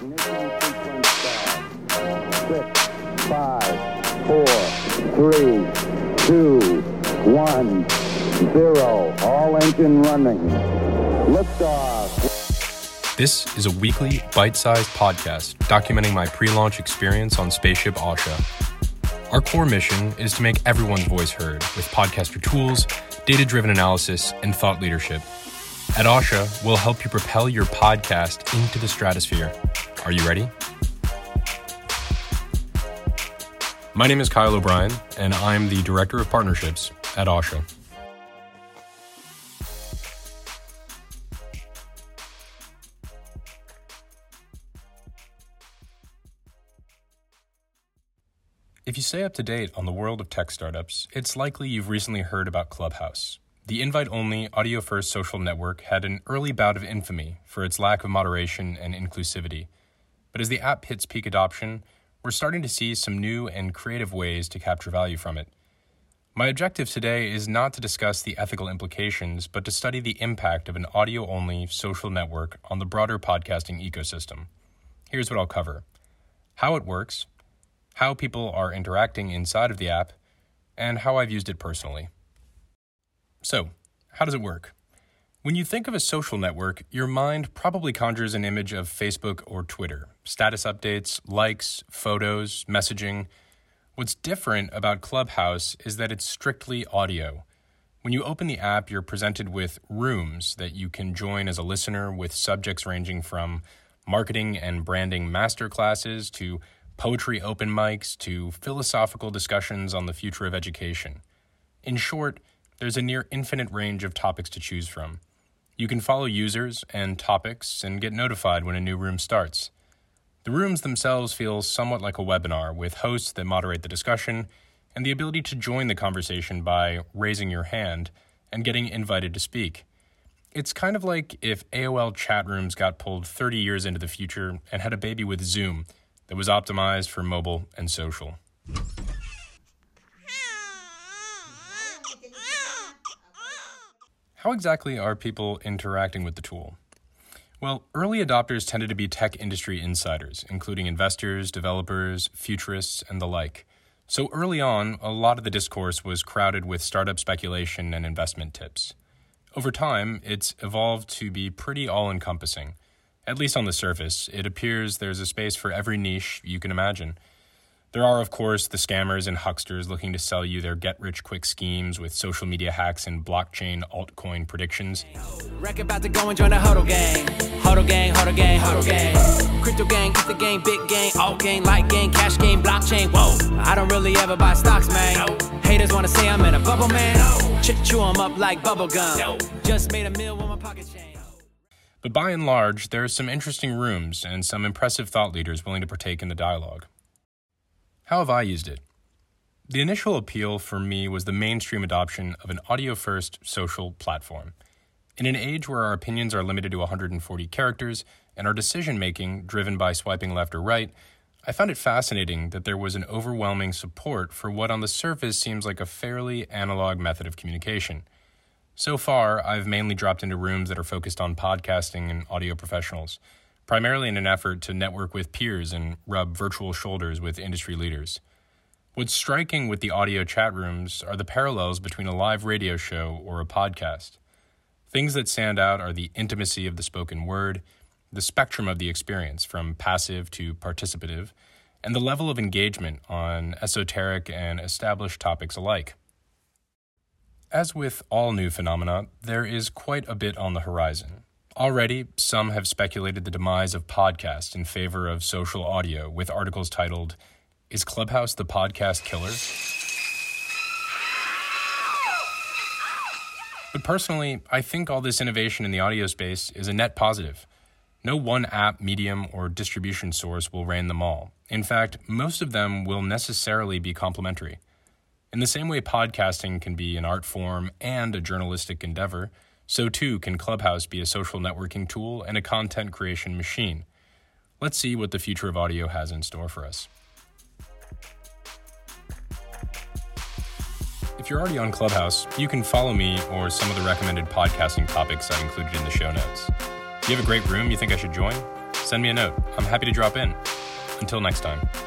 6, 5, 4, 3, 2, 1, 0. All engine running. Lift off. This is a weekly bite-sized podcast documenting my pre-launch experience on Spaceship AUSHA. Our core mission is to make everyone's voice heard with podcaster tools, data-driven analysis, and thought leadership. At AUSHA, we'll help you propel your podcast into the stratosphere. Are you ready? My name is Kyle O'Brien, and I'm the Director of Partnerships at AUSHA. If you stay up to date on the world of tech startups, it's likely you've recently heard about Clubhouse. The invite-only, audio-first social network had an early bout of infamy for its lack of moderation and inclusivity. But as the app hits peak adoption, we're starting to see some new and creative ways to capture value from it. My objective today is not to discuss the ethical implications, but to study the impact of an audio-only social network on the broader podcasting ecosystem. Here's what I'll cover: how it works, how people are interacting inside of the app, and how I've used it personally. So, how does it work? When you think of a social network, your mind probably conjures an image of Facebook or Twitter. Status updates, likes, photos, messaging. What's different about Clubhouse is that it's strictly audio. When you open the app, you're presented with rooms that you can join as a listener with subjects ranging from marketing and branding masterclasses to poetry open mics to philosophical discussions on the future of education. In short, there's a near infinite range of topics to choose from. You can follow users and topics and get notified when a new room starts. The rooms themselves feel somewhat like a webinar with hosts that moderate the discussion and the ability to join the conversation by raising your hand and getting invited to speak. It's kind of like if AOL chat rooms got pulled 30 years into the future and had a baby with Zoom that was optimized for mobile and social. How exactly are people interacting with the tool? Well, early adopters tended to be tech industry insiders, including investors, developers, futurists, and the like. So early on, a lot of the discourse was crowded with startup speculation and investment tips. Over time, it's evolved to be pretty all-encompassing. At least on the surface, it appears there's a space for every niche you can imagine. There are, of course, the scammers and hucksters looking to sell you their get-rich-quick schemes with social media hacks and blockchain altcoin predictions. Wreck about to go and join the hodl gang. Hodl gang, hodl gang, hodl gang. Crypto gang, get the game, big gang, alt gang, light gang, cash game, blockchain. Whoa, I don't really ever buy stocks, man. Haters want to say I'm in a bubble, man. Chew them up like bubble gum. Just made a meal with my pocket change. But by and large, there are some interesting rooms and some impressive thought leaders willing to partake in the dialogue. How have I used it? The initial appeal for me was the mainstream adoption of an audio-first social platform. In an age where our opinions are limited to 140 characters and our decision-making driven by swiping left or right, I found it fascinating that there was an overwhelming support for what on the surface seems like a fairly analog method of communication. So far, I've mainly dropped into rooms that are focused on podcasting and audio professionals, primarily in an effort to network with peers and rub virtual shoulders with industry leaders. What's striking with the audio chat rooms are the parallels between a live radio show or a podcast. Things that stand out are the intimacy of the spoken word, the spectrum of the experience from passive to participative, and the level of engagement on esoteric and established topics alike. As with all new phenomena, there is quite a bit on the horizon. Already, some have speculated the demise of podcasts in favor of social audio with articles titled, "Is Clubhouse the Podcast Killer?" But personally, I think all this innovation in the audio space is a net positive. No one app, medium, or distribution source will reign them all. In fact, most of them will necessarily be complementary. In the same way podcasting can be an art form and a journalistic endeavor, so too can Clubhouse be a social networking tool and a content creation machine. Let's see what the future of audio has in store for us. If you're already on Clubhouse, you can follow me or some of the recommended podcasting topics I included in the show notes. Do you have a great room you think I should join? send me a note. I'm happy to drop in. Until next time.